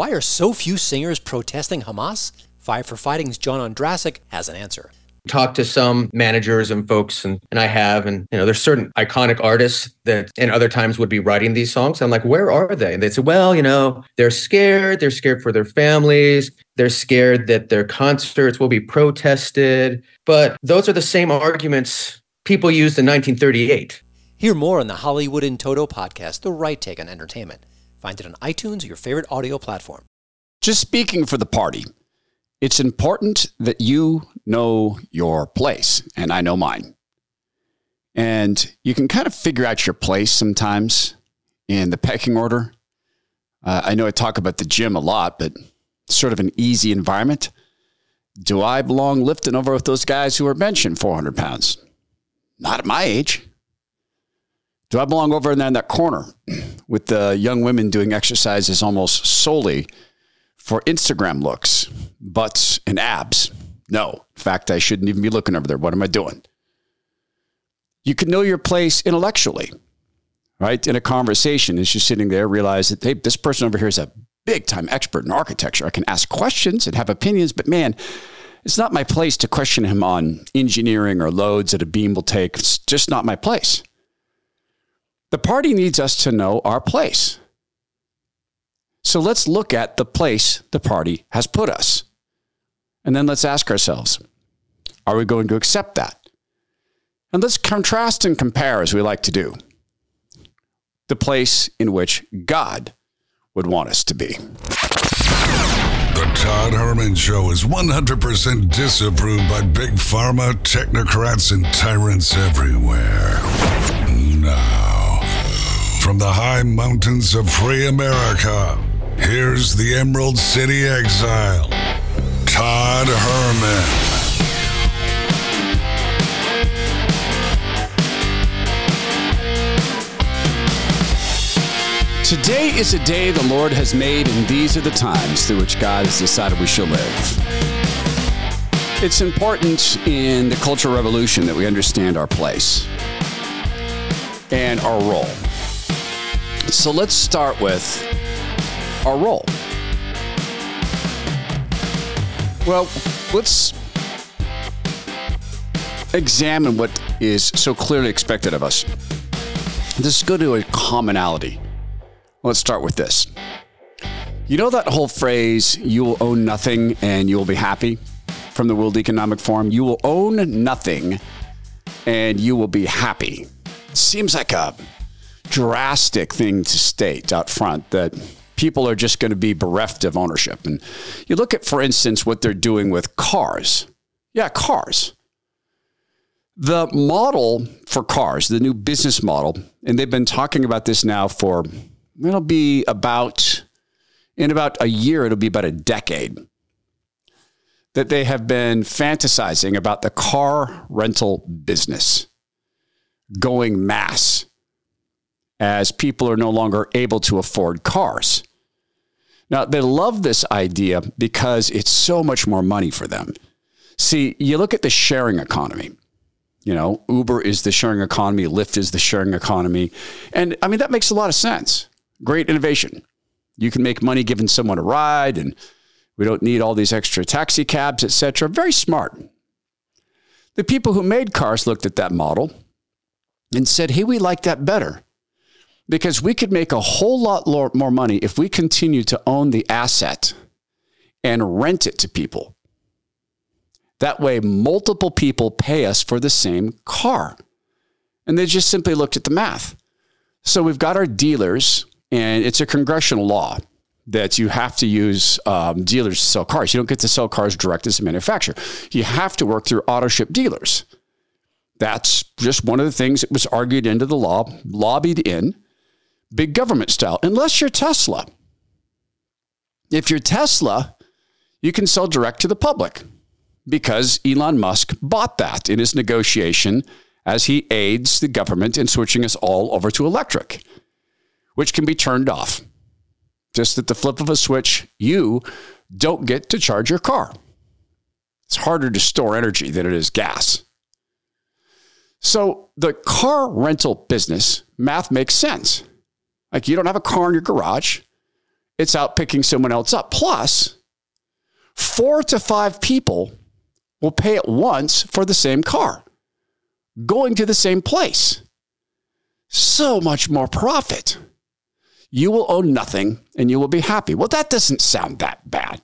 Why are so few singers protesting Hamas? Five for Fighting's John Ondrasik has an answer. Talked to some managers and folks, and I have, and you know, there's certain iconic artists that in other times would be writing these songs. I'm like, where are they? And they say, well, you know, they're scared for their families. They're scared that their concerts will be protested. But those are the same arguments people used in 1938. Hear more on the Hollywood in Toto podcast, The Right Take on Entertainment. Find it on iTunes or your favorite audio platform. Just speaking for the party, it's important that you know your place, and I know mine. And you can kind of figure out your place sometimes in the pecking order. I know I talk about the gym a lot, but it's sort of an easy environment. Do I belong lifting over with those guys who are benching 400 pounds? Not at my age. Do I belong over in that corner with the young women doing exercises almost solely for Instagram looks, butts, and abs? No. In fact, I shouldn't even be looking over there. What am I doing? You can know your place intellectually, right? In a conversation, as you're sitting there, realize that, hey, this person over here is a big-time expert in architecture. I can ask questions and have opinions, but man, it's not my place to question him on engineering or loads that a beam will take. It's just not my place. The party needs us to know our place. So let's look at the place the party has put us. And then let's ask ourselves, are we going to accept that? And let's contrast and compare, as we like to do, the place in which God would want us to be. The Todd Herman Show is 100% disapproved by big pharma, technocrats, and tyrants everywhere. Now, from the high mountains of free America, here's the Emerald City Exile, Todd Herman. Today is a day the Lord has made, and these are the times through which God has decided we shall live. It's important in the Cultural Revolution that we understand our place and our role. So let's start with our role. Well, let's examine what is so clearly expected of us. Let's go to a commonality. Let's start with this. You know that whole phrase, you will own nothing and you will be happy, from the World Economic Forum? You will own nothing and you will be happy. Seems like a drastic thing to state out front, that people are just going to be bereft of ownership. And you look at, for instance, what they're doing with cars. Yeah, cars. The model for cars, the new business model, and they've been talking about this now for, it'll be about, in about a year, it'll be about a decade, that they have been fantasizing about the car rental business going mass as people are no longer able to afford cars. Now, they love this idea because it's so much more money for them. See, you look at the sharing economy. You know, Uber is the sharing economy. Lyft is the sharing economy. And I mean, that makes a lot of sense. Great innovation. You can make money giving someone a ride, and we don't need all these extra taxi cabs, et cetera. Very smart. The people who made cars looked at that model and said, hey, we like that better, because we could make a whole lot more money if we continue to own the asset and rent it to people. That way, multiple people pay us for the same car. And they just simply looked at the math. So we've got our dealers, and it's a congressional law that you have to use dealers to sell cars. You don't get to sell cars direct as a manufacturer. You have to work through auto ship dealers. That's just one of the things that was argued into the law, lobbied in. Big government style, unless you're Tesla. If you're Tesla, you can sell direct to the public because Elon Musk bought that in his negotiation as he aids the government in switching us all over to electric, which can be turned off. Just at the flip of a switch, you don't get to charge your car. It's harder to store energy than it is gas. So the car rental business math makes sense. Like, you don't have a car in your garage. it's out picking someone else up. Plus, 4 to 5 people will pay at once for the same car, going to the same place. So much more profit. You will own nothing and you will be happy. Well, that doesn't sound that bad.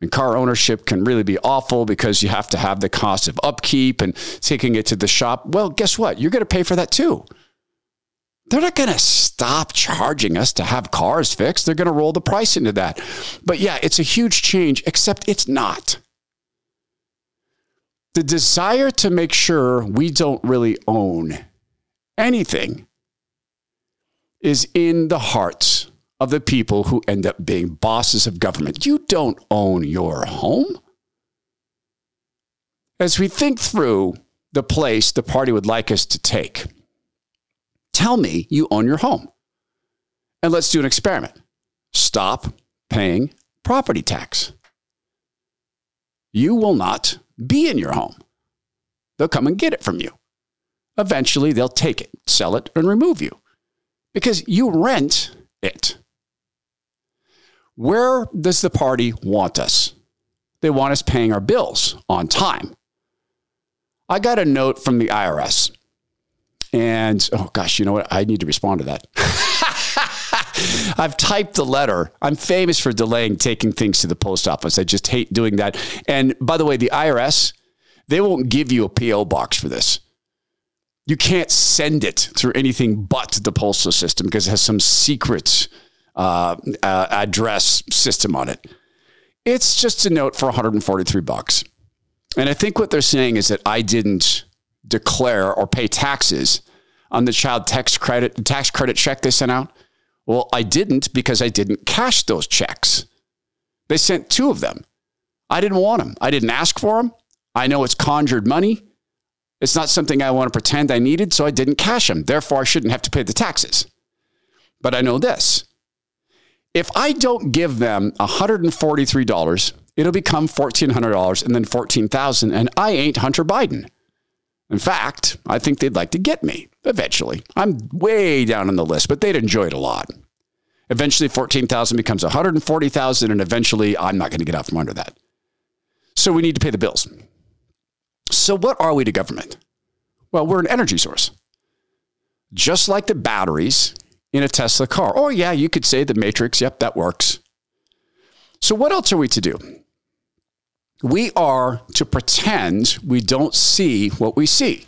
And car ownership can really be awful because you have to have the cost of upkeep and taking it to the shop. Well, guess what? You're going to pay for that too. They're not going to stop charging us to have cars fixed. They're going to roll the price into that. But yeah, it's a huge change, except it's not. The desire to make sure we don't really own anything is in the hearts of the people who end up being bosses of government. You don't own your home. As we think through the place the party would like us to take, tell me you own your home. And let's do an experiment. Stop paying property tax. You will not be in your home. They'll come and get it from you. Eventually, they'll take it, sell it, and remove you because you rent it. Where does the party want us? They want us paying our bills on time. I got a note from the IRS. And, oh gosh, you know what? I need to respond to that. I've typed the letter. I'm famous for delaying taking things to the post office. I just hate doing that. And by the way, the IRS, they won't give you a P.O. box for this. You can't send it through anything but the postal system because it has some secret address system on it. It's just a note for $143. And I think what they're saying is that I didn't declare or pay taxes on the child tax credit check they sent out. Well, I didn't because I didn't cash those checks. They sent 2 of them. I didn't want them. I didn't ask for them. I know it's conjured money. It's not something I want to pretend I needed, so I didn't cash them. Therefore, I shouldn't have to pay the taxes. But I know this. If I don't give them $143, it'll become $1,400 and then $14,000, and I ain't Hunter Biden. In fact, I think they'd like to get me eventually. I'm way down on the list, but they'd enjoy it a lot. Eventually, $14,000 becomes $140,000, and eventually, I'm not going to get out from under that. So we need to pay the bills. So what are we to government? Well, we're an energy source. Just like the batteries in a Tesla car. Oh, yeah, you could say the Matrix. Yep, that works. So what else are we to do? We are to pretend we don't see what we see.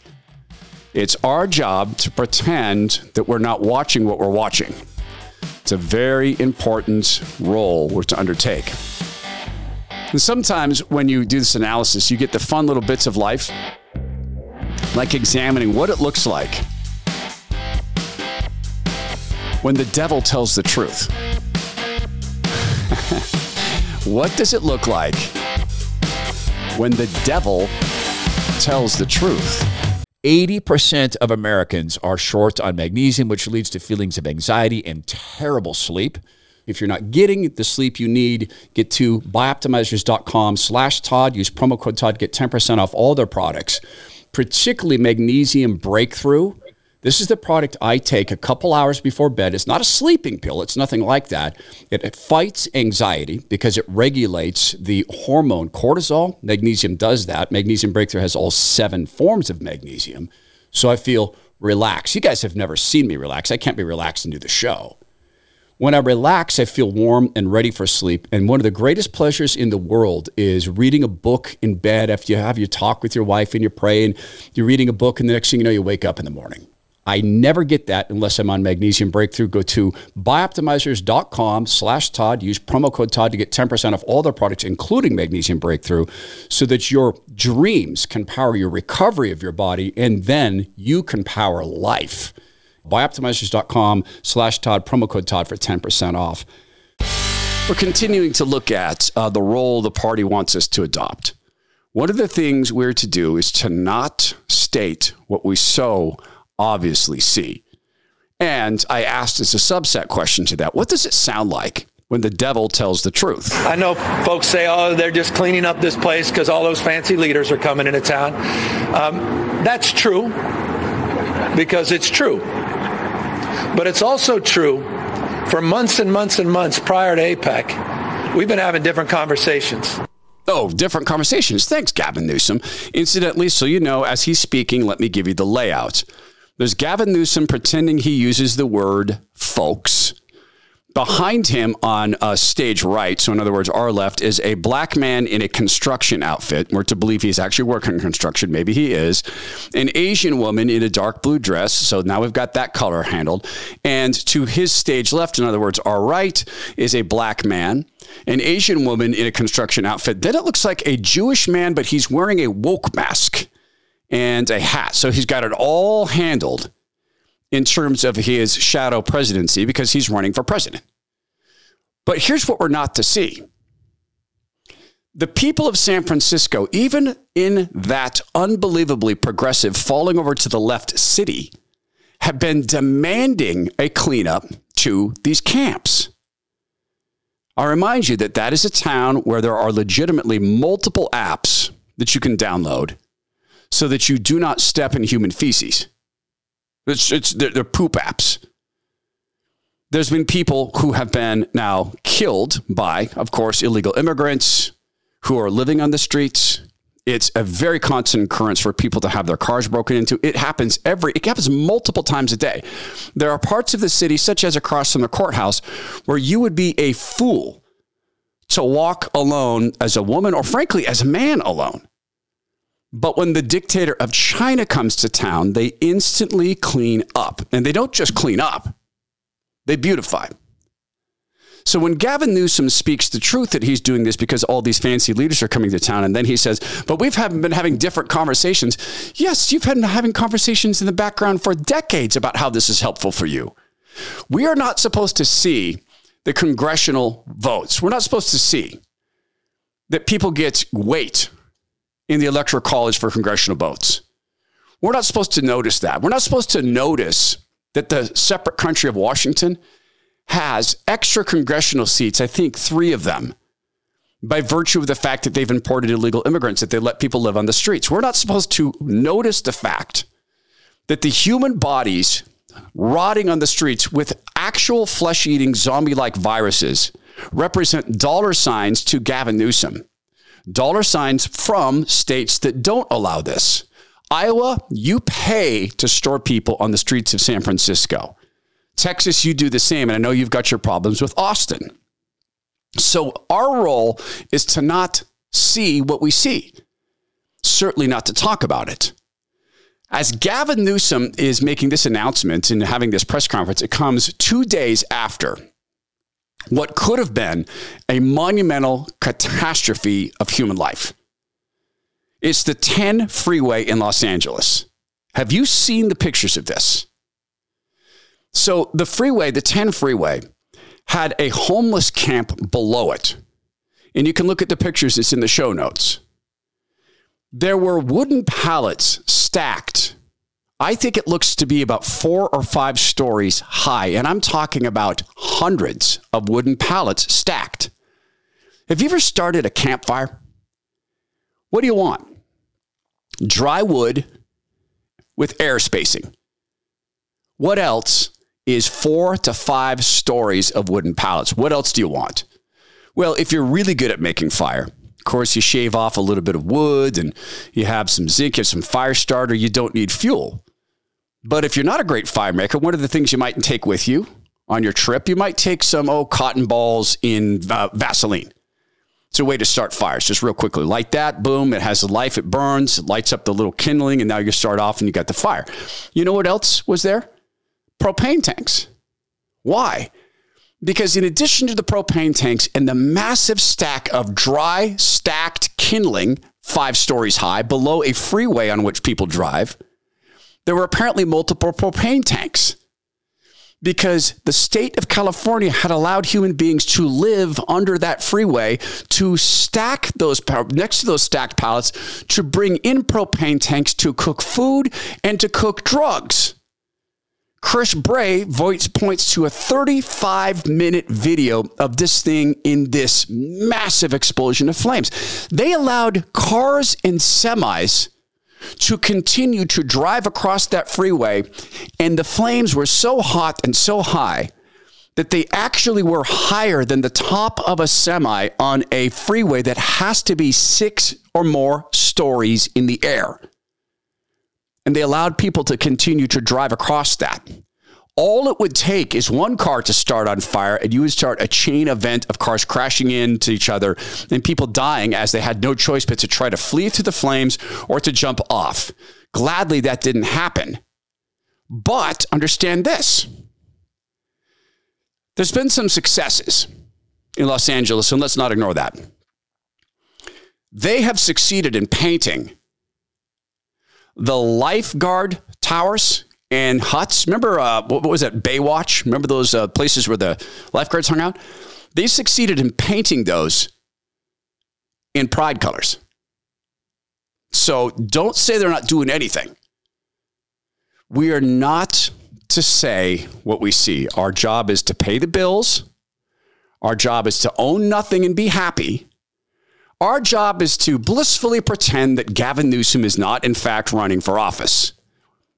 It's our job to pretend that we're not watching what we're watching. It's a very important role we're to undertake. And sometimes when you do this analysis, you get the fun little bits of life, like examining what it looks like when the devil tells the truth. What does it look like when the devil tells the truth? 80% of Americans are short on magnesium, which leads to feelings of anxiety and terrible sleep. If you're not getting the sleep you need, get to bioptimizers.com/Todd. Use promo code Todd. Get 10% off all their products, particularly Magnesium Breakthrough. This is the product I take a couple hours before bed. It's not a sleeping pill. It's nothing like that. It fights anxiety because it regulates the hormone cortisol. Magnesium does that. Magnesium Breakthrough has all 7 forms of magnesium. So I feel relaxed. You guys have never seen me relax. I can't be relaxed and do the show. When I relax, I feel warm and ready for sleep. And one of the greatest pleasures in the world is reading a book in bed after you have your talk with your wife and you pray and you're reading a book and the next thing you know, you wake up in the morning. I never get that unless I'm on Magnesium Breakthrough. Go to bioptimizers.com/Todd. Use promo code Todd to get 10% off all their products, including Magnesium Breakthrough, so that your dreams can power your recovery of your body and then you can power life. Bioptimizers.com/Todd, promo code Todd for 10% off. We're continuing to look at the role the party wants us to adopt. One of the things we're to do is to not state what we so obviously see. And I asked as a subset question to that, what does it sound like when the devil tells the truth? I know folks say, oh, they're just cleaning up this place because all those fancy leaders are coming into town. That's true because it's true. But it's also true For months and months and months prior to APEC, we've been having different conversations. Oh, different conversations. Thanks, Gavin Newsom. Incidentally, so you know, as he's speaking, let me give you the layout. There's Gavin Newsom pretending he uses the word folks. Behind him on stage right, so in other words, our left, is a black man in a construction outfit. We're to believe he's actually working in construction. Maybe he is. An Asian woman in a dark blue dress. So now we've got that color handled. And to his stage left, in other words, our right, is a black man. An Asian woman in a construction outfit. Then it looks like a Jewish man, but he's wearing a woke mask and a hat. So he's got it all handled in terms of his shadow presidency because he's running for president. But here's what we're not to see. The people of San Francisco, even in that unbelievably progressive, falling over to the left city, have been demanding a cleanup to these camps. I remind you that that is a town where there are legitimately multiple apps that you can download so that you do not step in human feces. They're poop apps. There's been people who have been now killed by, of course, illegal immigrants who are living on the streets. It's a very constant occurrence for people to have their cars broken into. It happens multiple times a day. There are parts of the city, such as across from the courthouse, where you would be a fool to walk alone as a woman or, frankly, as a man alone. But when the dictator of China comes to town, they instantly clean up. And they don't just clean up. They beautify. So when Gavin Newsom speaks the truth that he's doing this because all these fancy leaders are coming to town, and then he says, but we've been having different conversations. Yes, you've been having conversations in the background for decades about how this is helpful for you. We are not supposed to see the congressional votes. We're not supposed to see that people get weight in the Electoral College for congressional votes. We're not supposed to notice that. We're not supposed to notice that the separate country of Washington has extra congressional seats, I think 3 of them, by virtue of the fact that they've imported illegal immigrants, that they let people live on the streets. We're not supposed to notice the fact that the human bodies rotting on the streets with actual flesh-eating zombie-like viruses represent dollar signs to Gavin Newsom. Dollar signs from states that don't allow this. Iowa, you pay to store people on the streets of San Francisco. Texas, you do the same. And I know you've got your problems with Austin. So our role is to not see what we see. Certainly not to talk about it. As Gavin Newsom is making this announcement and having this press conference, it comes 2 days after what could have been a monumental catastrophe of human life. It's the 10 freeway in Los Angeles. Have you seen the pictures of this? So the freeway, the 10 freeway, had a homeless camp below it. And you can look at the pictures. It's in the show notes. There were wooden pallets stacked. I think it looks to be about 4 or 5 stories high, and I'm talking about hundreds of wooden pallets stacked. Have you ever started a campfire? What do you want? Dry wood with air spacing. What else is 4 to 5 stories of wooden pallets? What else do you want? Well, if you're really good at making fire, of course, you shave off a little bit of wood and you have some zinc, you have some fire starter. You don't need fuel. But if you're not a great fire maker, one of the things you might take with you on your trip, you might take some cotton balls in Vaseline. It's a way to start fires just real quickly. Light that, boom, it has a life, it burns, it lights up the little kindling, and now you start off and you got the fire. You know what else was there? Propane tanks. Why? Because in addition to the propane tanks and the massive stack of dry, stacked kindling 5 stories high below a freeway on which people drive, there were apparently multiple propane tanks because the state of California had allowed human beings to live under that freeway to stack those next to those stacked pallets to bring in propane tanks to cook food and to cook drugs. Chris Bray points to a 35-minute video of this thing in this massive explosion of flames. They allowed cars and semis to continue to drive across that freeway, and the flames were so hot and so high that they actually were higher than the top of a semi on a freeway that has to be 6 or more stories in the air. And they allowed people to continue to drive across that. All it would take is one car to start on fire, and you would start a chain event of cars crashing into each other and people dying as they had no choice but to try to flee through the flames or to jump off. Gladly, that didn't happen. But understand this. There's been some successes in Los Angeles, and let's not ignore that. They have succeeded in painting the lifeguard towers and huts. Remember, what was that, Baywatch? Remember those places where the lifeguards hung out? They succeeded in painting those in pride colors. So don't say they're not doing anything. We are not to say what we see. Our job is to pay the bills. Our job is to own nothing and be happy. Our job is to blissfully pretend that Gavin Newsom is not, in fact, running for office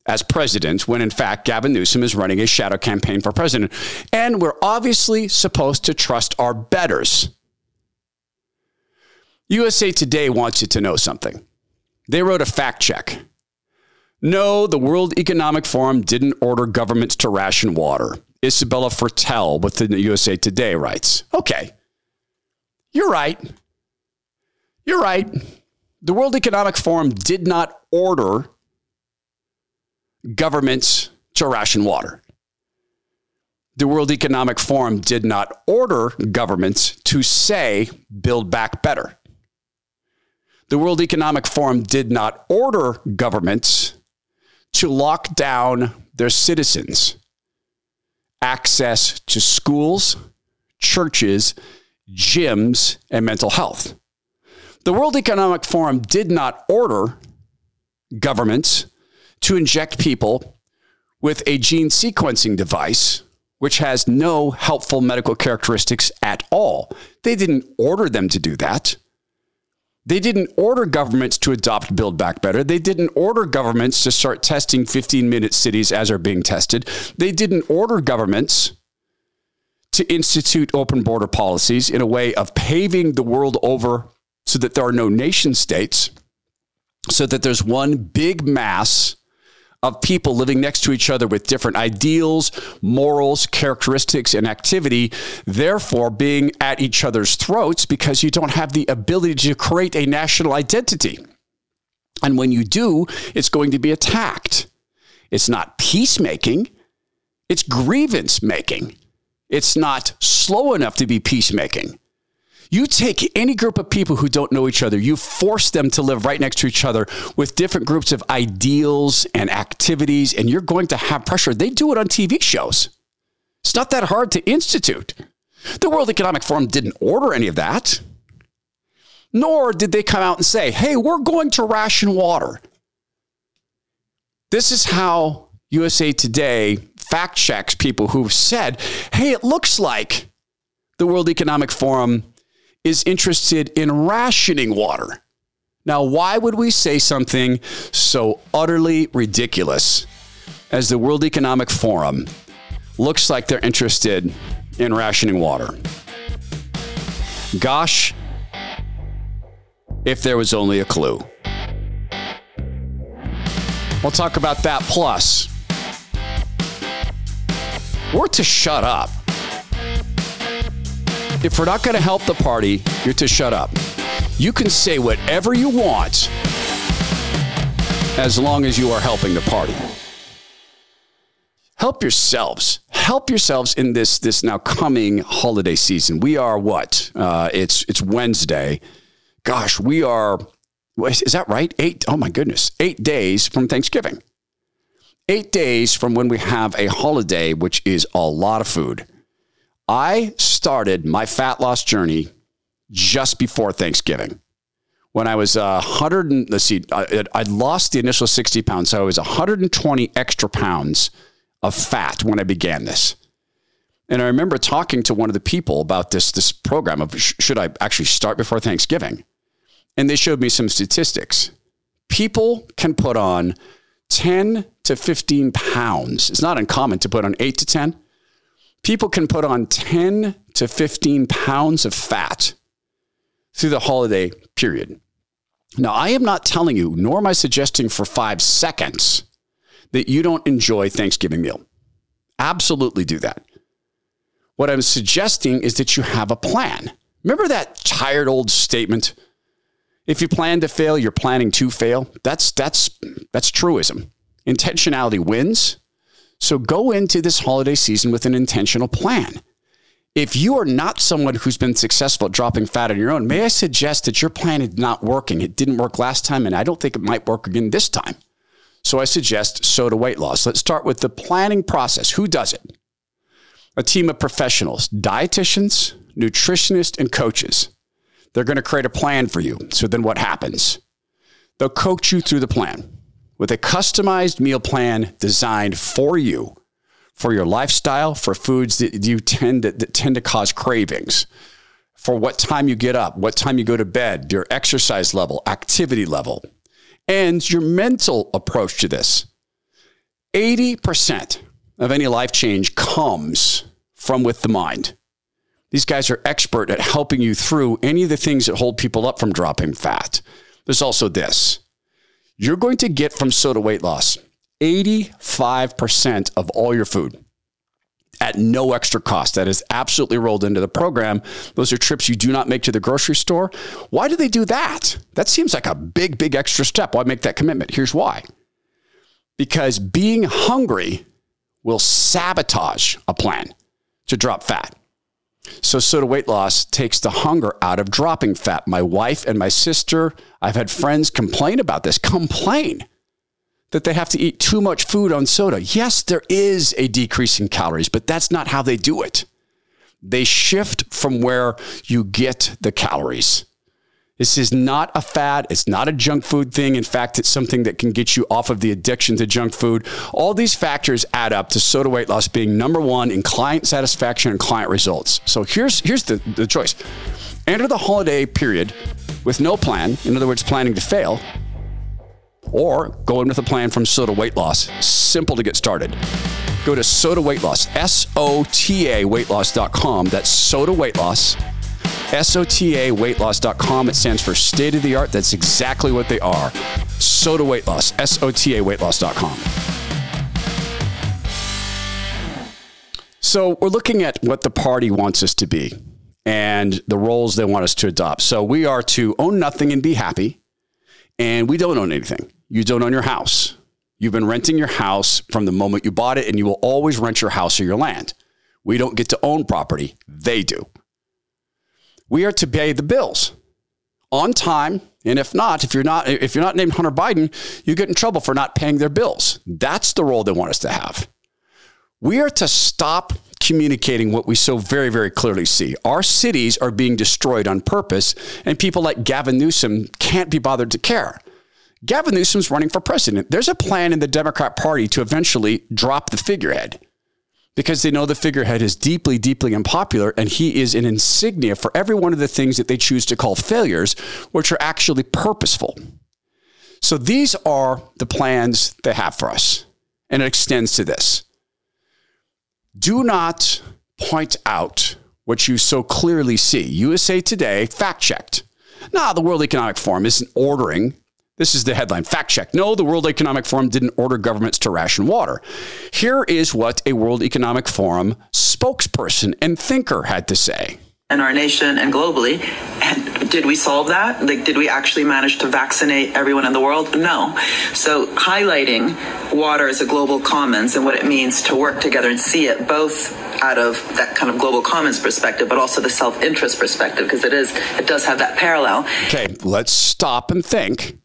as president, when in fact, Gavin Newsom is running a shadow campaign for president. And we're obviously supposed to trust our betters. USA Today wants you to know something. They wrote a fact check. No, the World Economic Forum didn't order governments to ration water. Isabella Fertel within the USA Today writes, okay, you're right. You're right. The World Economic Forum did not order governments to ration water. The World Economic Forum did not order governments to say, build back better. The World Economic Forum did not order governments to lock down their citizens' access to schools, churches, gyms, and mental health. The World Economic Forum did not order governments to inject people with a gene sequencing device, which has no helpful medical characteristics at all. They didn't order them to do that. They didn't order governments to adopt Build Back Better. They didn't order governments to start testing 15-minute cities as are being tested. They didn't order governments to institute open border policies in a way of paving the world over so that there are no nation states, so that there's one big mass of people living next to each other with different ideals, morals, characteristics, and activity, therefore being at each other's throats because you don't have the ability to create a national identity. And when you do, it's going to be attacked. It's not peacemaking. It's grievance making. It's not slow enough to be peacemaking. You take any group of people who don't know each other, you force them to live right next to each other with different groups of ideals and activities, and you're going to have pressure. They do it on TV shows. It's not that hard to institute. The World Economic Forum didn't order any of that, nor did they come out and say, hey, we're going to ration water. This is how USA Today fact checks people who've said, hey, it looks like the World Economic Forum is interested in rationing water. Now, why would we say something so utterly ridiculous as the World Economic Forum looks like they're interested in rationing water? Gosh, if there was only a clue. We'll talk about that. Plus, we're to shut up. If we're not going to help the party, you're to shut up. You can say whatever you want as long as you are helping the party. Help yourselves. Help yourselves in this now coming holiday season. We are what? It's Wednesday. Gosh, we are, is that right? 8, oh my goodness, 8 days from Thanksgiving. 8 days from when we have a holiday, which is a lot of food. I started my fat loss journey just before Thanksgiving when I was 100. I lost the initial 60 pounds. So I was 120 extra pounds of fat when I began this. And I remember talking to one of the people about this program of should I actually start before Thanksgiving? And they showed me some statistics. People can put on 10 to 15 pounds. It's not uncommon to put on 8 to 10. People can put on 10 to 15 pounds of fat through the holiday period. Now, I am not telling you, nor am I suggesting for 5 seconds that you don't enjoy Thanksgiving meal. Absolutely do that. What I'm suggesting is that you have a plan. Remember that tired old statement? If you plan to fail, you're planning to fail. That's truism. Intentionality wins. So go into this holiday season with an intentional plan. If you are not someone who's been successful at dropping fat on your own, may I suggest that your plan is not working? It didn't work last time, and I don't think it might work again this time. So I suggest SOTA weight loss. Let's start with the planning process. Who does it? A team of professionals, dietitians, nutritionists, and coaches. They're going to create a plan for you. So then what happens? They'll coach you through the plan with a customized meal plan designed for you, for your lifestyle, for foods that you tend to cause cravings, for what time you get up, what time you go to bed, your exercise level, activity level, and your mental approach to this. 80% of any life change comes from with the mind. These guys are expert at helping you through any of the things that hold people up from dropping fat. There's also this. You're going to get from SOTA weight loss 85% of all your food at no extra cost. That is absolutely rolled into the program. Those are trips you do not make to the grocery store. Why do they do that? That seems like a big, big extra step. Why make that commitment? Here's why. Because being hungry will sabotage a plan to drop fat. So SOTA weight loss takes the hunger out of dropping fat. My wife and my sister, I've had friends complain about this, that they have to eat too much food on SOTA. Yes, there is a decrease in calories, but that's not how they do it. They shift from where you get the calories. This is not a fad. It's not a junk food thing. In fact, it's something that can get you off of the addiction to junk food. All these factors add up to SOTA weight loss being number one in client satisfaction and client results. So here's the choice. Enter the holiday period with no plan, in other words, planning to fail, or go in with a plan from SOTA weight loss. Simple to get started. Go to SOTA weight loss, S-O-T-A weightloss.com. That's SOTA weight loss. SOTA weightloss.com. It stands for state of the art. That's exactly what they are. SOTA weight loss. SOTA weightloss.com. So we're looking at what the party wants us to be and the roles they want us to adopt. So we are to own nothing and be happy. And we don't own anything. You don't own your house. You've been renting your house from the moment you bought it, and you will always rent your house or your land. We don't get to own property. They do. We are to pay the bills on time, and if you're not named Hunter Biden, you get in trouble for not paying their bills. That's the role they want us to have. We are to stop communicating what we so very, very clearly see. Our cities are being destroyed on purpose, and people like Gavin Newsom can't be bothered to care. Gavin Newsom's running for president. There's a plan in the Democrat Party to eventually drop the figurehead, because they know the figurehead is deeply, deeply unpopular, and he is an insignia for every one of the things that they choose to call failures, which are actually purposeful. So these are the plans they have for us, and it extends to this. Do not point out what you so clearly see. USA Today fact-checked. No, the World Economic Forum isn't ordering. This is the headline, fact-check. No, the World Economic Forum didn't order governments to ration water. Here is what a World Economic Forum spokesperson and thinker had to say. In our nation and globally, and did we solve that? Like, did we actually manage to vaccinate everyone in the world? No. So highlighting water as a global commons and what it means to work together and see it both out of that kind of global commons perspective, but also the self-interest perspective, because it does have that parallel. Okay, let's stop and think.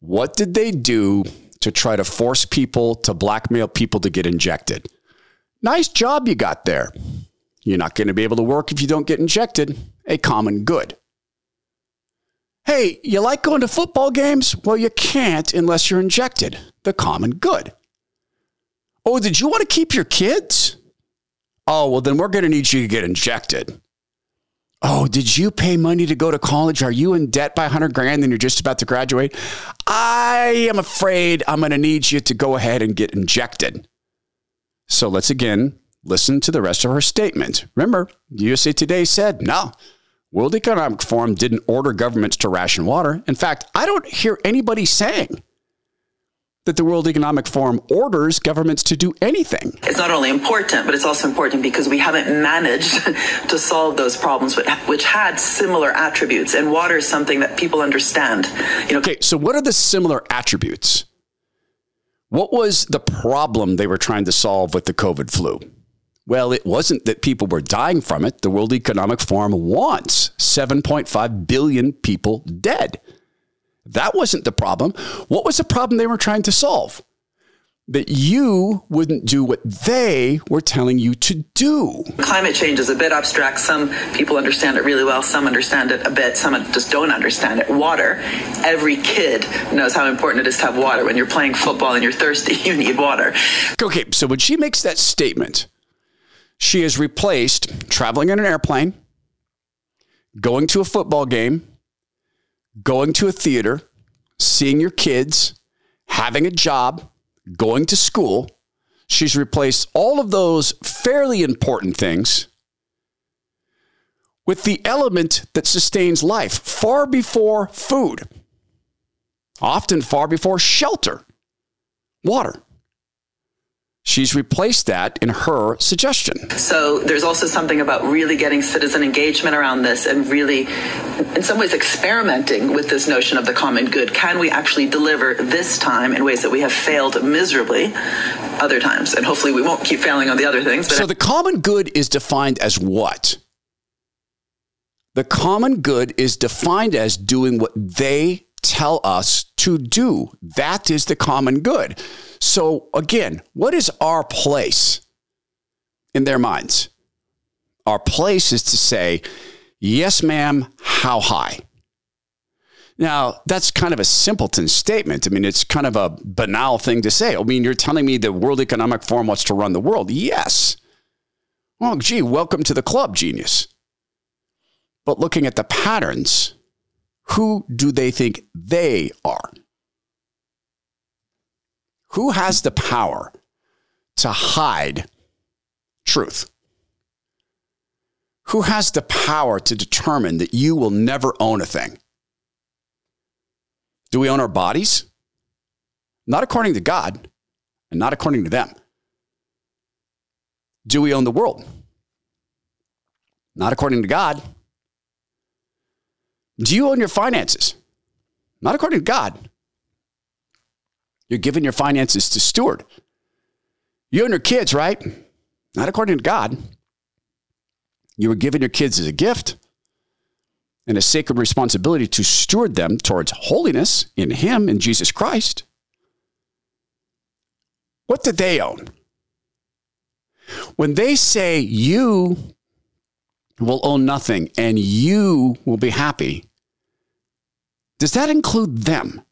What did they do to try to force people, to blackmail people to get injected? Nice job you got there. You're not going to be able to work if you don't get injected. A common good. Hey, you like going to football games? Well, you can't unless you're injected. The common good. Oh, did you want to keep your kids? Oh, well, then we're going to need you to get injected. Oh, did you pay money to go to college? Are you in debt by $100,000 and you're just about to graduate? I am afraid I'm going to need you to go ahead and get injected. So let's again Listen to the rest of her statement. Remember, USA Today said, no, World Economic Forum didn't order governments to ration water. In fact, I don't hear anybody saying that the World Economic Forum orders governments to do anything. It's not only important, but it's also important because we haven't managed to solve those problems, which had similar attributes. And water is something that people understand. Okay, so what are the similar attributes? What was the problem they were trying to solve with the COVID flu? Well, it wasn't that people were dying from it. The World Economic Forum wants 7.5 billion people dead. That wasn't the problem. What was the problem they were trying to solve? That you wouldn't do what they were telling you to do. Climate change is a bit abstract. Some people understand it really well. Some understand it a bit. Some just don't understand it. Water. Every kid knows how important it is to have water. When you're playing football and you're thirsty, you need water. Okay, so when she makes that statement, she has replaced traveling in an airplane, going to a football game, going to a theater, seeing your kids, having a job, going to school. She's replaced all of those fairly important things with the element that sustains life far before food, often far before shelter, water. She's replaced that in her suggestion. So there's also something about really getting citizen engagement around this and really, in some ways, experimenting with this notion of the common good. Can we actually deliver this time in ways that we have failed miserably other times? And hopefully we won't keep failing on the other things. But so the common good is defined as what? The common good is defined as doing what they tell us to do. That is the common good. So again, what is our place in their minds? Our place is to say, yes, ma'am, how high? Now, that's kind of a simpleton statement. I mean, it's kind of a banal thing to say. I mean, you're telling me the World Economic Forum wants to run the world. Yes. Well, gee, welcome to the club, genius. But looking at the patterns, who do they think they are? Who has the power to hide truth? Who has the power to determine that you will never own a thing? Do we own our bodies? Not according to God, and not according to them. Do we own the world? Not according to God. Do you own your finances? Not according to God. You're giving your finances to steward. You and your kids, right? Not according to God. You were given your kids as a gift and a sacred responsibility to steward them towards holiness in Him, in Jesus Christ. What do they own? When they say you will own nothing and you will be happy, does that include them?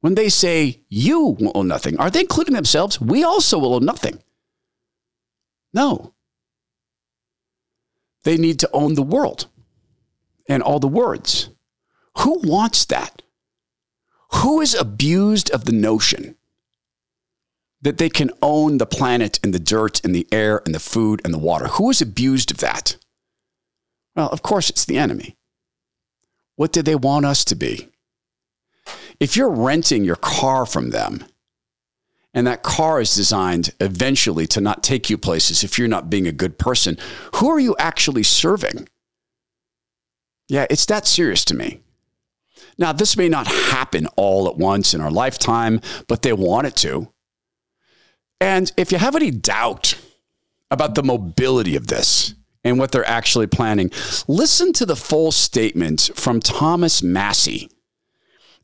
When they say you will own nothing, are they including themselves? We also will own nothing. No. They need to own the world and all the words. Who wants that? Who is abused of the notion that they can own the planet and the dirt and the air and the food and the water? Who is abused of that? Well, of course, it's the enemy. What do they want us to be? If you're renting your car from them, and that car is designed eventually to not take you places if you're not being a good person, who are you actually serving? Yeah, it's that serious to me. Now, this may not happen all at once in our lifetime, but they want it to. And if you have any doubt about the mobility of this and what they're actually planning, listen to the full statement from Thomas Massie.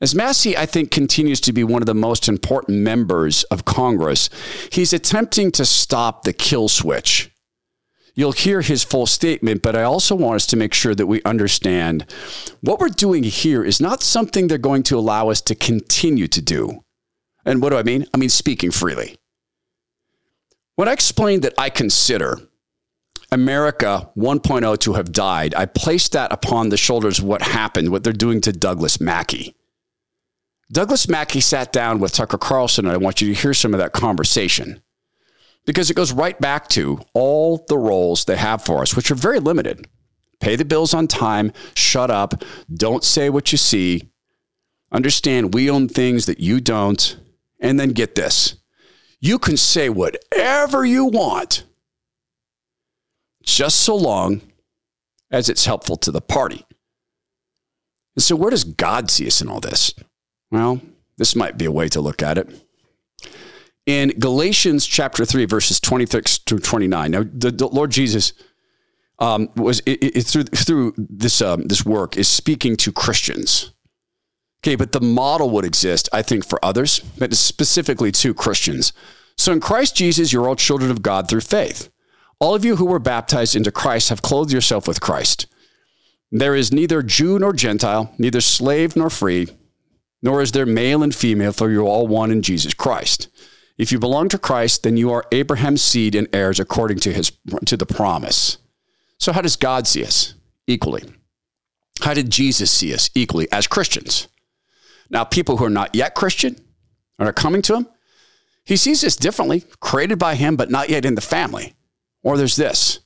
As Massie, I think, continues to be one of the most important members of Congress, he's attempting to stop the kill switch. You'll hear his full statement, but I also want us to make sure that we understand what we're doing here is not something they're going to allow us to continue to do. And what do I mean? I mean speaking freely. When I explained that I consider America 1.0 to have died, I placed that upon the shoulders of what happened, what they're doing to Douglass Mackey. Douglass Mackey sat down with Tucker Carlson, and I want you to hear some of that conversation. because it goes right back to all the roles they have for us, which are very limited. Pay the bills on time, shut up, don't say what you see, understand we own things that you don't, and then get this. You can say whatever you want, just so long as it's helpful to the party. And so where does God see us in all this? Well, this might be a way to look at it. In Galatians chapter 3, verses 26 to 29, now the Lord Jesus was through this work is speaking to Christians. Okay, but the model would exist, I think, for others, but specifically to Christians. So in Christ Jesus, you're all children of God through faith. All of you who were baptized into Christ have clothed yourself with Christ. There is neither Jew nor Gentile, neither slave nor free, nor is there male and female, for you're all one in Jesus Christ. If you belong to Christ, then you are Abraham's seed and heirs according to the promise. So how does God see us? Equally. How did Jesus see us? Equally, as Christians. Now, people who are not yet Christian and are coming to him, he sees us differently, created by him, but not yet in the family. Or there's this.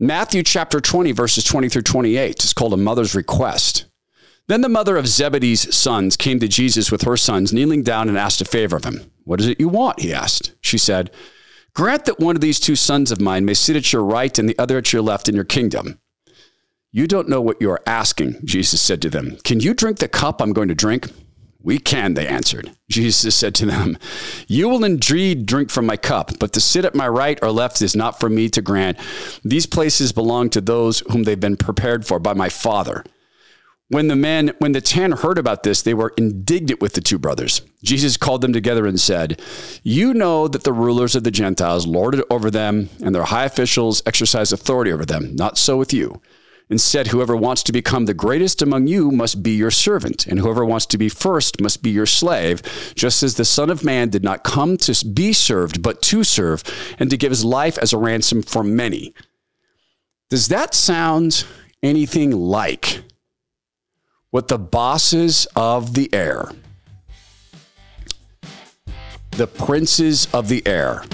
Matthew chapter 20, verses 20 through 28. It's called a mother's request. Then the mother of Zebedee's sons came to Jesus with her sons, kneeling down and asked a favor of him. What is it you want? He asked. She said, grant that one of these two sons of mine may sit at your right and the other at your left in your kingdom. You don't know what you are asking, Jesus said to them. Can you drink the cup I'm going to drink? We can, they answered. Jesus said to them, you will indeed drink from my cup, but to sit at my right or left is not for me to grant. These places belong to those whom they've been prepared for by my Father. When the ten heard about this, they were indignant with the two brothers. Jesus called them together and said, you know that the rulers of the Gentiles lord it over them, and their high officials exercise authority over them. Not so with you. Instead, whoever wants to become the greatest among you must be your servant, and whoever wants to be first must be your slave, just as the Son of Man did not come to be served, but to serve, and to give his life as a ransom for many. Does that sound anything like what the bosses of the air, the princes of the air,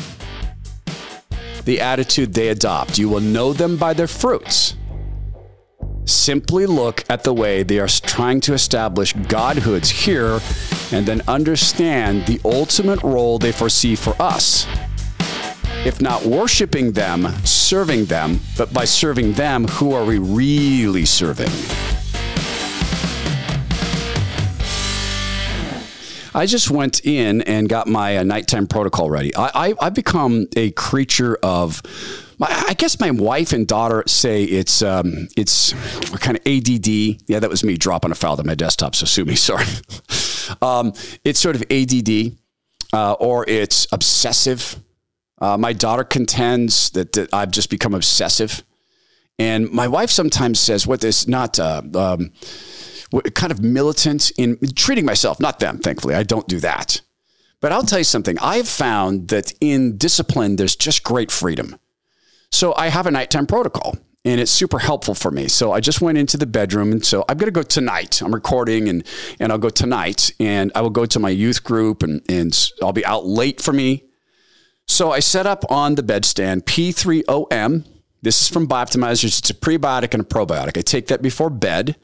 the attitude they adopt? You will know them by their fruits. Simply look at the way they are trying to establish godhoods here and then understand the ultimate role they foresee for us. If not worshiping them, serving them, but by serving them, who are we really serving? I just went in and got my nighttime protocol ready. I've become a creature of... I guess my wife and daughter say it's kind of ADD. Yeah, that was me dropping a file to my desktop, so sue me, sorry. It's sort of ADD or it's obsessive. My daughter contends that I've just become obsessive. And my wife sometimes says what is not kind of militant in treating myself, not them, thankfully. I don't do that. But I'll tell you something. I've found that in discipline, there's just great freedom. So I have a nighttime protocol and it's super helpful for me. So I just went into the bedroom and so I'm going to go tonight. I'm recording and I'll go tonight and I will go to my youth group and I'll be out late for me. So I set up on the bedstand P3OM. This is from Bioptimizers. It's a prebiotic and a probiotic. I take that before bed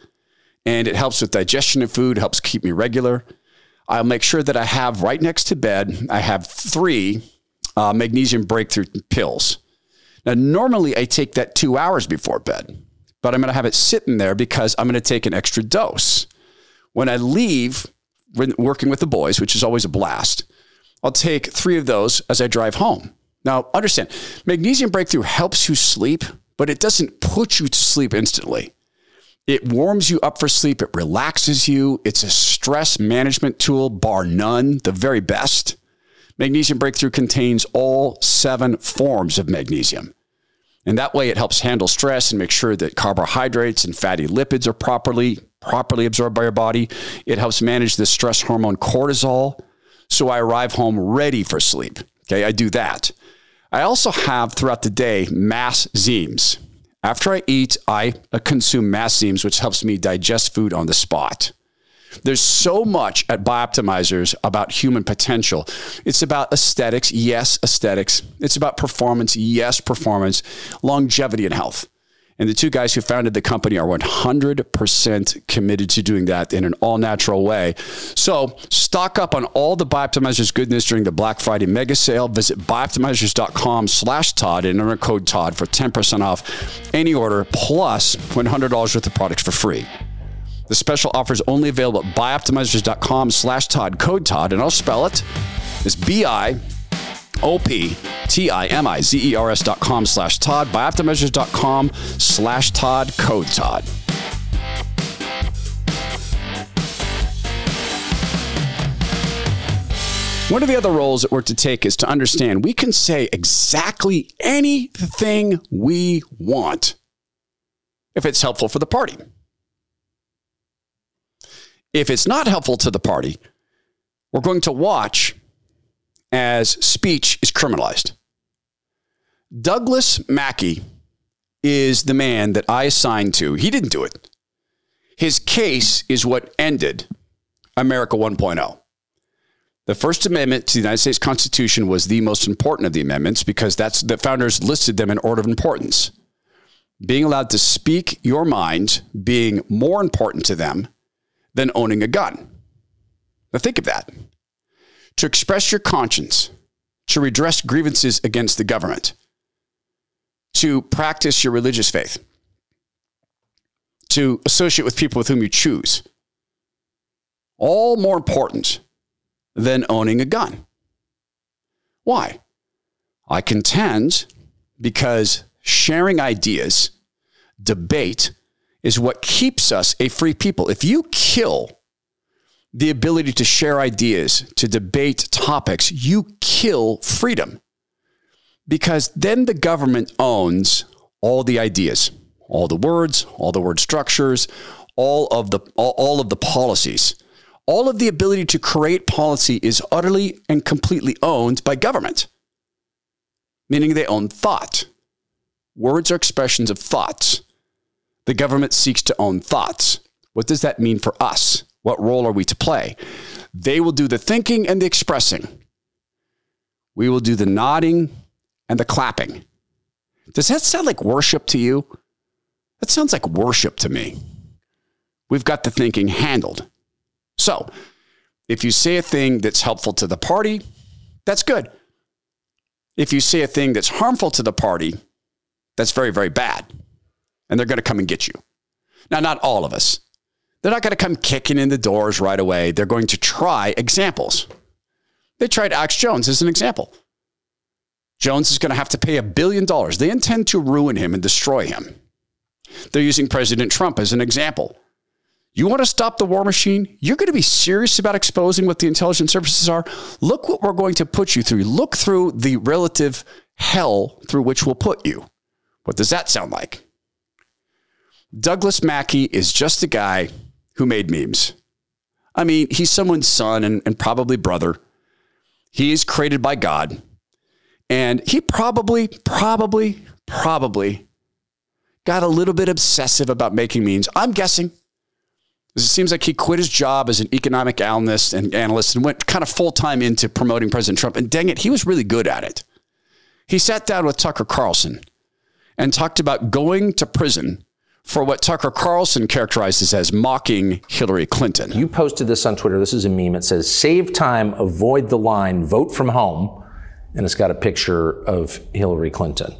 and it helps with digestion of food, helps keep me regular. I'll make sure that I have right next to bed, I have three magnesium breakthrough pills. Now, normally I take that 2 hours before bed, but I'm going to have it sitting there because I'm going to take an extra dose. When I leave working with the boys, which is always a blast, I'll take three of those as I drive home. Now, understand, magnesium breakthrough helps you sleep, but it doesn't put you to sleep instantly. It warms you up for sleep. It relaxes you. It's a stress management tool, bar none, the very best. Magnesium breakthrough contains all 7 forms of magnesium. And that way it helps handle stress and make sure that carbohydrates and fatty lipids are properly absorbed by your body. It helps manage the stress hormone cortisol. So I arrive home ready for sleep. Okay, I do that. I also have throughout the day mass zeams. After I eat, I consume mass zeams, which helps me digest food on the spot. There's so much at Bioptimizers about human potential. It's about aesthetics. Yes, aesthetics. It's about performance. Yes, performance. Longevity and health. And the two guys who founded the company are 100% committed to doing that in an all-natural way. So stock up on all the Bioptimizers goodness during the Black Friday mega sale. Visit bioptimizers.com/Todd and enter code Todd for 10% off any order, plus $100 worth of products for free. The special offer is only available at bioptimizers.com/Todd, code Todd, and I'll spell it. It's bioptimizers.com/Todd, bioptimizers.com/Todd, code Todd. One of the other roles that we're to take is to understand we can say exactly anything we want if it's helpful for the party. If it's not helpful to the party, we're going to watch as speech is criminalized. Douglass Mackey is the man that I assigned to. He didn't do it. His case is what ended America 1.0. The First Amendment to the United States Constitution was the most important of the amendments because that's the founders listed them in order of importance. Being allowed to speak your mind being more important to them than owning a gun. Now think of that. To express your conscience, to redress grievances against the government, to practice your religious faith, to associate with people with whom you choose, all more important than owning a gun. Why? I contend because sharing ideas, debate, is what keeps us a free people. If you kill the ability to share ideas, to debate topics, you kill freedom. Because then the government owns all the ideas, all the word structures, all of the policies. All of the ability to create policy is utterly and completely owned by government. Meaning they own thought. Words are expressions of thoughts. The government seeks to own thoughts. What does that mean for us? What role are we to play? They will do the thinking and the expressing. We will do the nodding and the clapping. Does that sound like worship to you? That sounds like worship to me. We've got the thinking handled. So, if you say a thing that's helpful to the party, that's good. If you say a thing that's harmful to the party, that's very, very bad. And they're going to come and get you. Now, not all of us. They're not going to come kicking in the doors right away. They're going to try examples. They tried Alex Jones as an example. Jones is going to have to pay $1 billion. They intend to ruin him and destroy him. They're using President Trump as an example. You want to stop the war machine? You're going to be serious about exposing what the intelligence services are? Look what we're going to put you through. Look through the relative hell through which we'll put you. What does that sound like? Douglass Mackey is just a guy who made memes. I mean, he's someone's son and probably brother. He is created by God. And he probably got a little bit obsessive about making memes. I'm guessing. It seems like he quit his job as an economic analyst and went kind of full-time into promoting President Trump. And dang it, he was really good at it. He sat down with Tucker Carlson and talked about going to prison for what Tucker Carlson characterizes as mocking Hillary Clinton. You posted this on Twitter. This is a meme. It says, save time, avoid the line, vote from home. And it's got a picture of Hillary Clinton.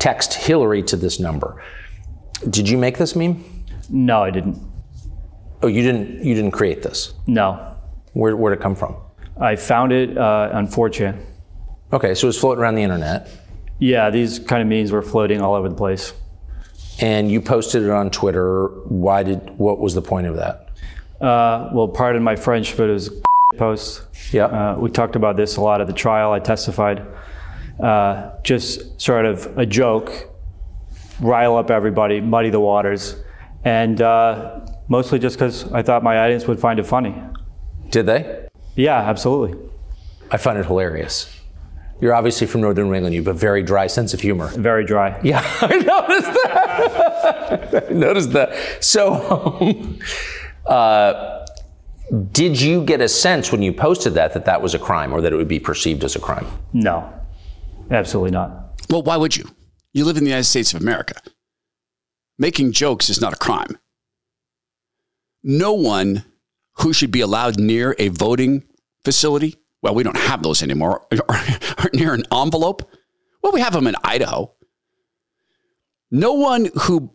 Text Hillary to this number. Did you make this meme? No, I didn't. Oh, you didn't create this? No. Where'd it come from? I found it on 4chan. Okay, so it was floating around the internet. Yeah, these kind of memes were floating all over the place. And you posted it on Twitter. What was the point of that? Well, pardon my French, but it was a post. Yeah. We talked about this a lot at the trial. I testified. Just sort of a joke, rile up everybody, muddy the waters, and mostly just because I thought my audience would find it funny. Did they? Yeah, absolutely. I find it hilarious. You're obviously from Northern England. You have a very dry sense of humor. Very dry. Yeah, I noticed that. So Did you get a sense when you posted that that was a crime, or that it would be perceived as a crime? No, absolutely not. Well, why would you? You live in the United States of America. Making jokes is not a crime. No one who should be allowed near a voting facility, well, we don't have those anymore, or near an envelope. Well, we have them in Idaho. No one who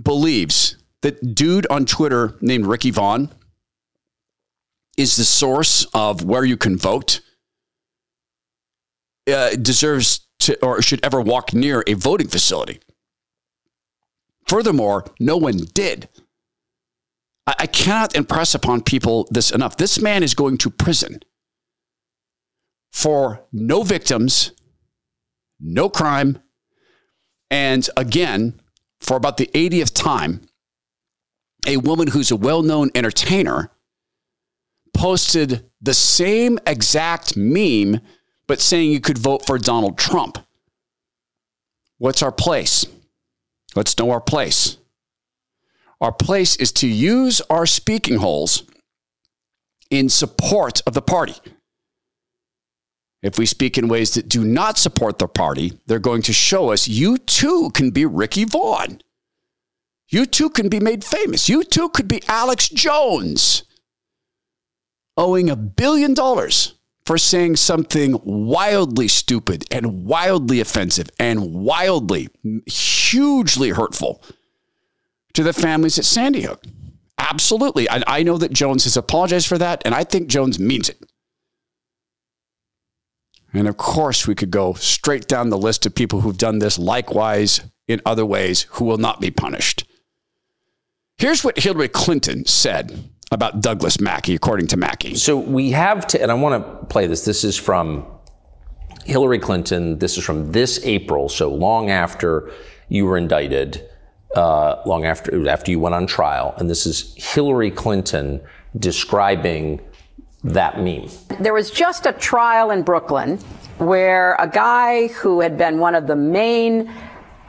believes that dude on Twitter named Ricky Vaughn is the source of where you can vote deserves to or should ever walk near a voting facility. Furthermore, no one did. I cannot impress upon people this enough. This man is going to prison for no victims, no crime, and again, for about the 80th time, a woman who's a well-known entertainer posted the same exact meme, but saying you could vote for Donald Trump. What's our place? Let's know our place. Our place is to use our speaking holes in support of the party. If we speak in ways that do not support the party, they're going to show us you too can be Ricky Vaughn. You too can be made famous. You too could be Alex Jones, owing $1 billion for saying something wildly stupid and wildly offensive and wildly, hugely hurtful to the families at Sandy Hook. Absolutely. And I know that Jones has apologized for that, and I think Jones means it. And of course, we could go straight down the list of people who've done this likewise in other ways who will not be punished. Here's what Hillary Clinton said about Douglass Mackey, according to Mackey. So we have to, and I want to play this. This is from Hillary Clinton. This is from this April, so long after you were indicted, long after you went on trial. And this is Hillary Clinton describing that meme. There was just a trial in Brooklyn where a guy who had been one of the main,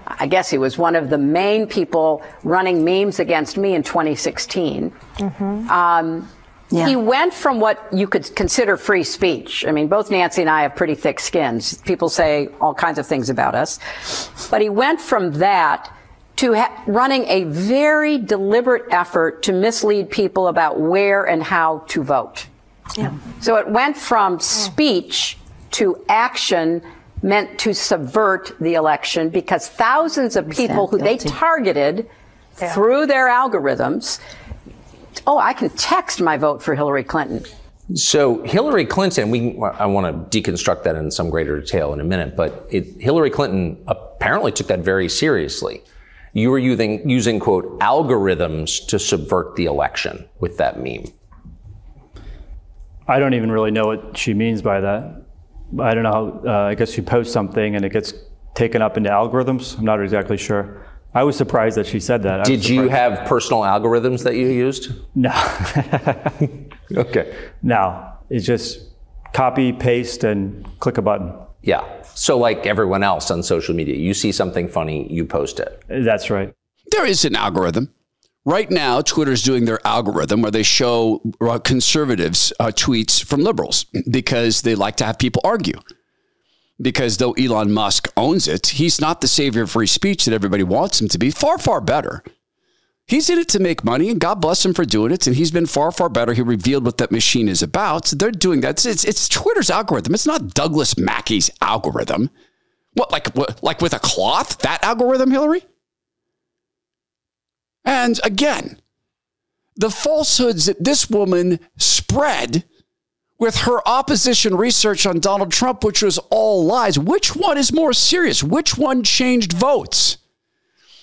I guess he was one of the main people running memes against me in 2016. Mm-hmm. Yeah. He went from what you could consider free speech. I mean, both Nancy and I have pretty thick skins. People say all kinds of things about us. But he went from that to running a very deliberate effort to mislead people about where and how to vote. Yeah. So it went from speech to action meant to subvert the election, because thousands of people who they targeted through their algorithms, oh, I can text my vote for Hillary Clinton. So Hillary Clinton, I want to deconstruct that in some greater detail in a minute, but Hillary Clinton apparently took that very seriously. You were using, quote, algorithms to subvert the election with that meme. I don't even really know what she means by that. I don't know how, I guess you post something and it gets taken up into algorithms. I'm not exactly sure. I was surprised that she said that. Did you have personal algorithms that you used? No. Okay. No, it's just copy, paste, and click a button. Yeah. So like everyone else on social media, you see something funny, you post it. That's right. There is an algorithm. Right now, Twitter's doing their algorithm where they show conservatives tweets from liberals because they like to have people argue. Because though Elon Musk owns it, he's not the savior of free speech that everybody wants him to be. Far, far better. He's in it to make money, and God bless him for doing it. And he's been far, far better. He revealed what that machine is about. So they're doing that. It's Twitter's algorithm. It's not Douglass Mackey's algorithm. What, like with a cloth? That algorithm, Hillary? And again, the falsehoods that this woman spread with her opposition research on Donald Trump, which was all lies. Which one is more serious? Which one changed votes?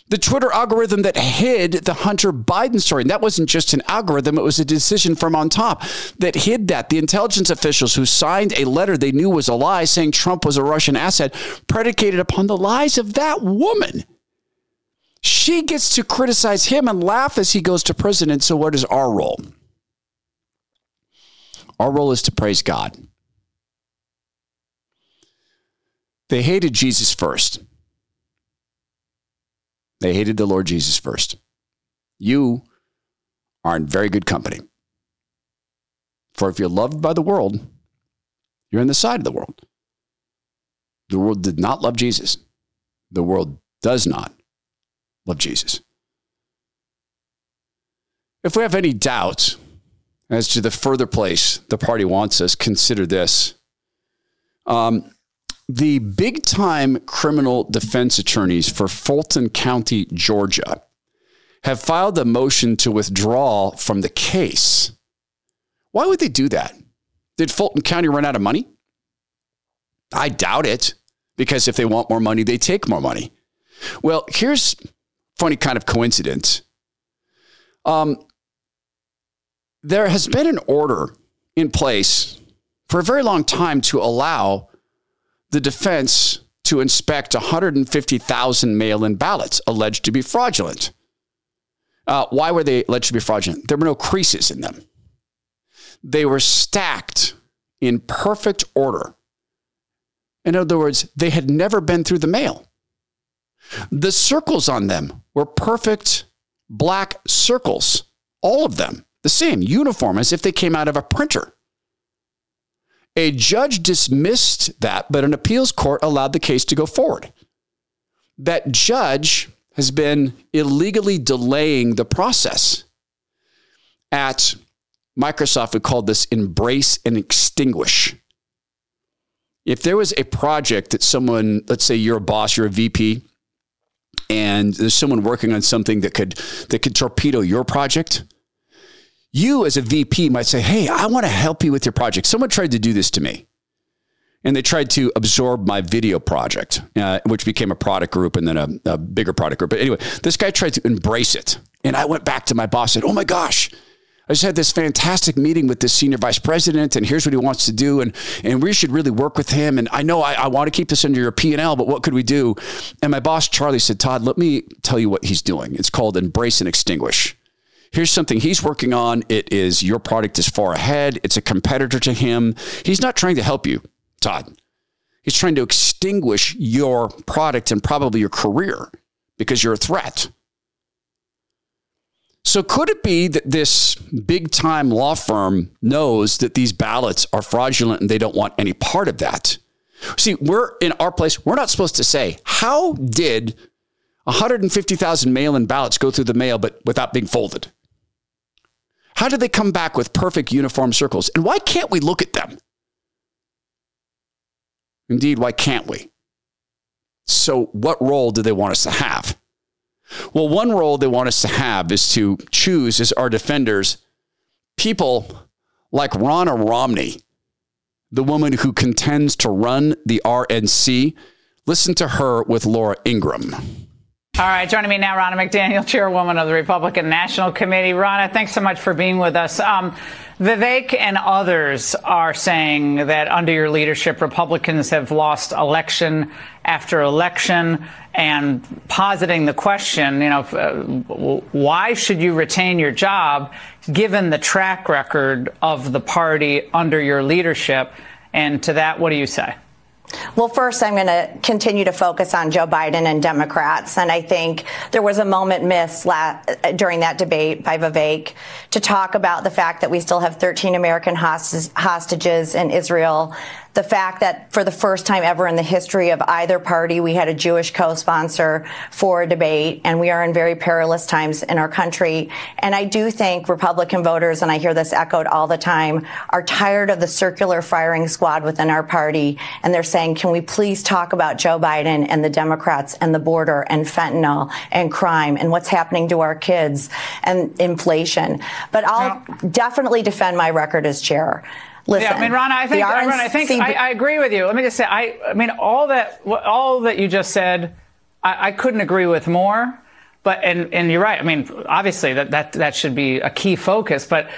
The Twitter algorithm that hid the Hunter Biden story. And that wasn't just an algorithm. It was a decision from on top that hid that. The intelligence officials who signed a letter they knew was a lie saying Trump was a Russian asset, predicated upon the lies of that woman. She gets to criticize him and laugh as he goes to prison. And so what is our role? Our role is to praise God. They hated Jesus first. They hated the Lord Jesus first. You are in very good company. For if you're loved by the world, you're on the side of the world. The world did not love Jesus. The world does not love Jesus. If we have any doubts as to the further place the party wants us, consider this. The big-time criminal defense attorneys for Fulton County, Georgia, have filed a motion to withdraw from the case. Why would they do that? Did Fulton County run out of money? I doubt it, because if they want more money, they take more money. Well, here's a funny kind of coincidence. There has been an order in place for a very long time to allow the defense to inspect 150,000 mail-in ballots alleged to be fraudulent. Why were they alleged to be fraudulent? There were no creases in them. They were stacked in perfect order. In other words, they had never been through the mail. The circles on them were perfect black circles, all of them, the same, uniform, as if they came out of a printer. A judge dismissed that, but an appeals court allowed the case to go forward. That judge has been illegally delaying the process. At Microsoft, we call this embrace and extinguish. If there was a project that someone, let's say you're a boss, you're a VP, and there's someone working on something that could torpedo your project, you as a VP might say, hey, I want to help you with your project. Someone tried to do this to me, and they tried to absorb my video project, which became a product group and then a bigger product group. But anyway, this guy tried to embrace it, and I went back to my boss and said, oh my gosh, I just had this fantastic meeting with this senior vice president, and here's what he wants to do. And we should really work with him. And I know I want to keep this under your P&L, but what could we do? And my boss, Charlie, said, Todd, let me tell you what he's doing. It's called embrace and extinguish. Here's something he's working on. It is your product is far ahead. It's a competitor to him. He's not trying to help you, Todd. He's trying to extinguish your product and probably your career because you're a threat. So could it be that this big-time law firm knows that these ballots are fraudulent and they don't want any part of that? See, we're in our place. We're not supposed to say, how did 150,000 mail-in ballots go through the mail but without being folded? How did they come back with perfect uniform circles? And why can't we look at them? Indeed, why can't we? So what role do they want us to have? Well, one role they want us to have is to choose as our defenders people like Ronna Romney, the woman who contends to run the RNC. Listen to her with Laura Ingraham. All right, joining me now, Ronna McDaniel, chairwoman of the Republican National Committee. Ronna, thanks so much for being with us. Vivek and others are saying that under your leadership, Republicans have lost election after election, and positing the question, why should you retain your job given the track record of the party under your leadership? And to that, what do you say? Well, first, I'm going to continue to focus on Joe Biden and Democrats. And I think there was a moment missed during that debate by Vivek to talk about the fact that we still have 13 American hostages in Israel. The fact that for the first time ever in the history of either party, we had a Jewish co-sponsor for a debate, and we are in very perilous times in our country. And I do think Republican voters, and I hear this echoed all the time, are tired of the circular firing squad within our party. And they're saying, can we please talk about Joe Biden and the Democrats and the border and fentanyl and crime and what's happening to our kids and inflation? But I'll definitely defend my record as chair. Listen, yeah, Ronna, I agree with you. Let me just say, all that you just said, I couldn't agree with more. But and you're right. Obviously that should be a key focus. But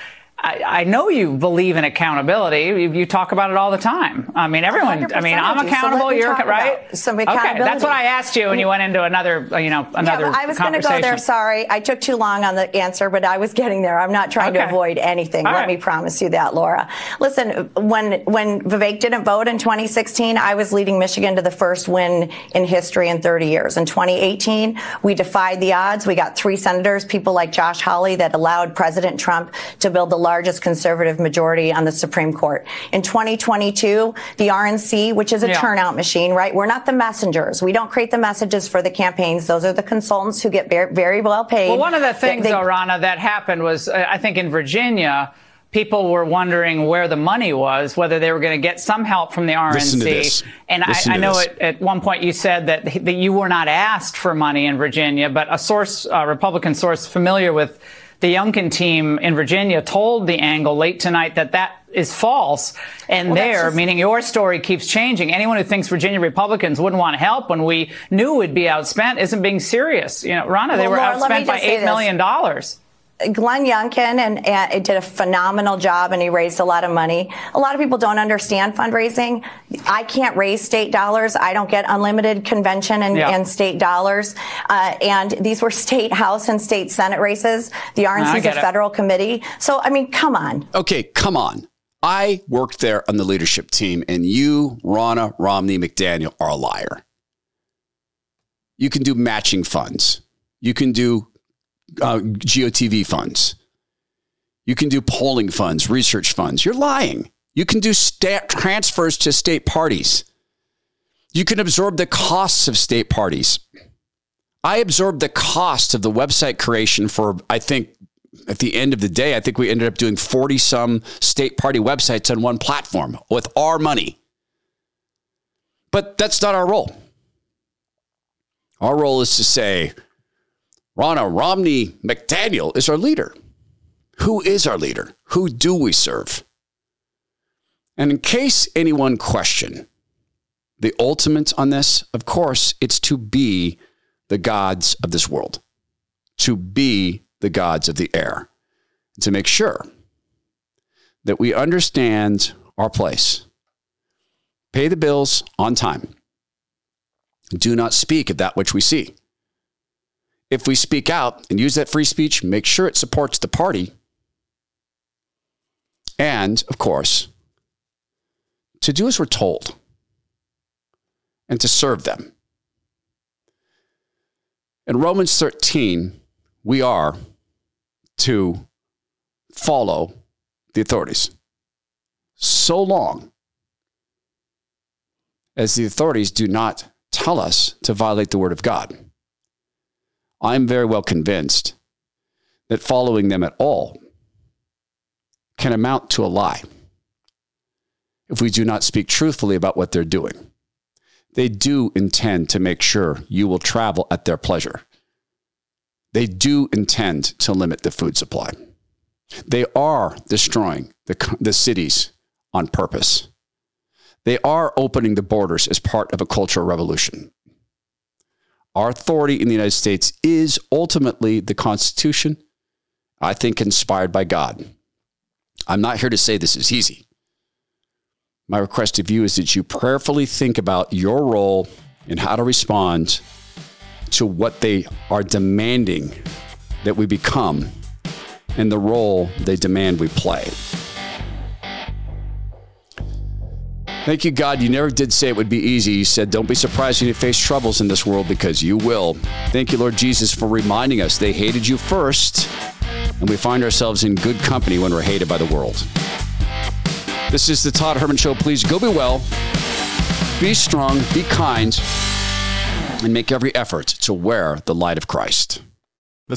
I know you believe in accountability. You talk about it all the time. Everyone. I'm accountable. So you're right. Some accountability. Okay, that's what I asked you, and you went into another. Yeah, I was going to go there. Sorry, I took too long on the answer, but I was getting there. I'm not trying to avoid anything. All right. Let me promise you that, Laura. Listen, when Vivek didn't vote in 2016, I was leading Michigan to the first win in history in 30 years. In 2018, we defied the odds. We got three senators, people like Josh Hawley, that allowed President Trump to build the largest largest conservative majority on the Supreme Court. In 2022, the RNC, which is a turnout machine, right? We're not the messengers. We don't create the messages for the campaigns. Those are the consultants who get very well paid. Well, one of the things, Ronna, that happened was, I think in Virginia, people were wondering where the money was, whether they were going to get some help from the RNC. Listen to this. And I know at one point you said that you were not asked for money in Virginia, but a source, a Republican source familiar with the Youngkin team in Virginia, told The Angle late tonight that is false. And meaning your story keeps changing. Anyone who thinks Virginia Republicans wouldn't want help when we knew we'd be outspent isn't being serious. You know, Ronna, they were outspent by $8 million. Glenn Youngkin and did a phenomenal job, and he raised a lot of money. A lot of people don't understand fundraising. I can't raise state dollars. I don't get unlimited convention and state dollars. And these were state House and state Senate races. The RNC is a federal committee. So, I mean, come on. Okay, come on. I worked there on the leadership team, and you, Ronna Romney McDaniel, are a liar. You can do matching funds. You can do GOTV funds. You can do polling funds, research funds. You're lying. You can do transfers to state parties. You can absorb the costs of state parties. I absorbed the cost of the website creation for, I think, at the end of the day, I think we ended up doing 40-some state party websites on one platform with our money. But that's not our role. Our role is to say, Ronna Romney McDaniel is our leader. Who is our leader? Who do we serve? And in case anyone questioned the ultimate on this, of course, it's to be the gods of this world, to be the gods of the air, to make sure that we understand our place, pay the bills on time, do not speak of that which we see. If we speak out and use that free speech, make sure it supports the party. And, of course, to do as we're told and to serve them. In Romans 13, we are to follow the authorities so long as the authorities do not tell us to violate the word of God. I'm very well convinced that following them at all can amount to a lie if we do not speak truthfully about what they're doing. They do intend to make sure you will travel at their pleasure. They do intend to limit the food supply. They are destroying the cities on purpose. They are opening the borders as part of a cultural revolution. Our authority in the United States is ultimately the Constitution, I think, inspired by God. I'm not here to say this is easy. My request of you is that you prayerfully think about your role and how to respond to what they are demanding that we become and the role they demand we play. Thank you, God. You never did say it would be easy. You said, don't be surprised when you face troubles in this world, because you will. Thank you, Lord Jesus, for reminding us they hated you first, and we find ourselves in good company when we're hated by the world. This is the Todd Herman Show. Please go be well, be strong, be kind, and make every effort to wear the light of Christ. The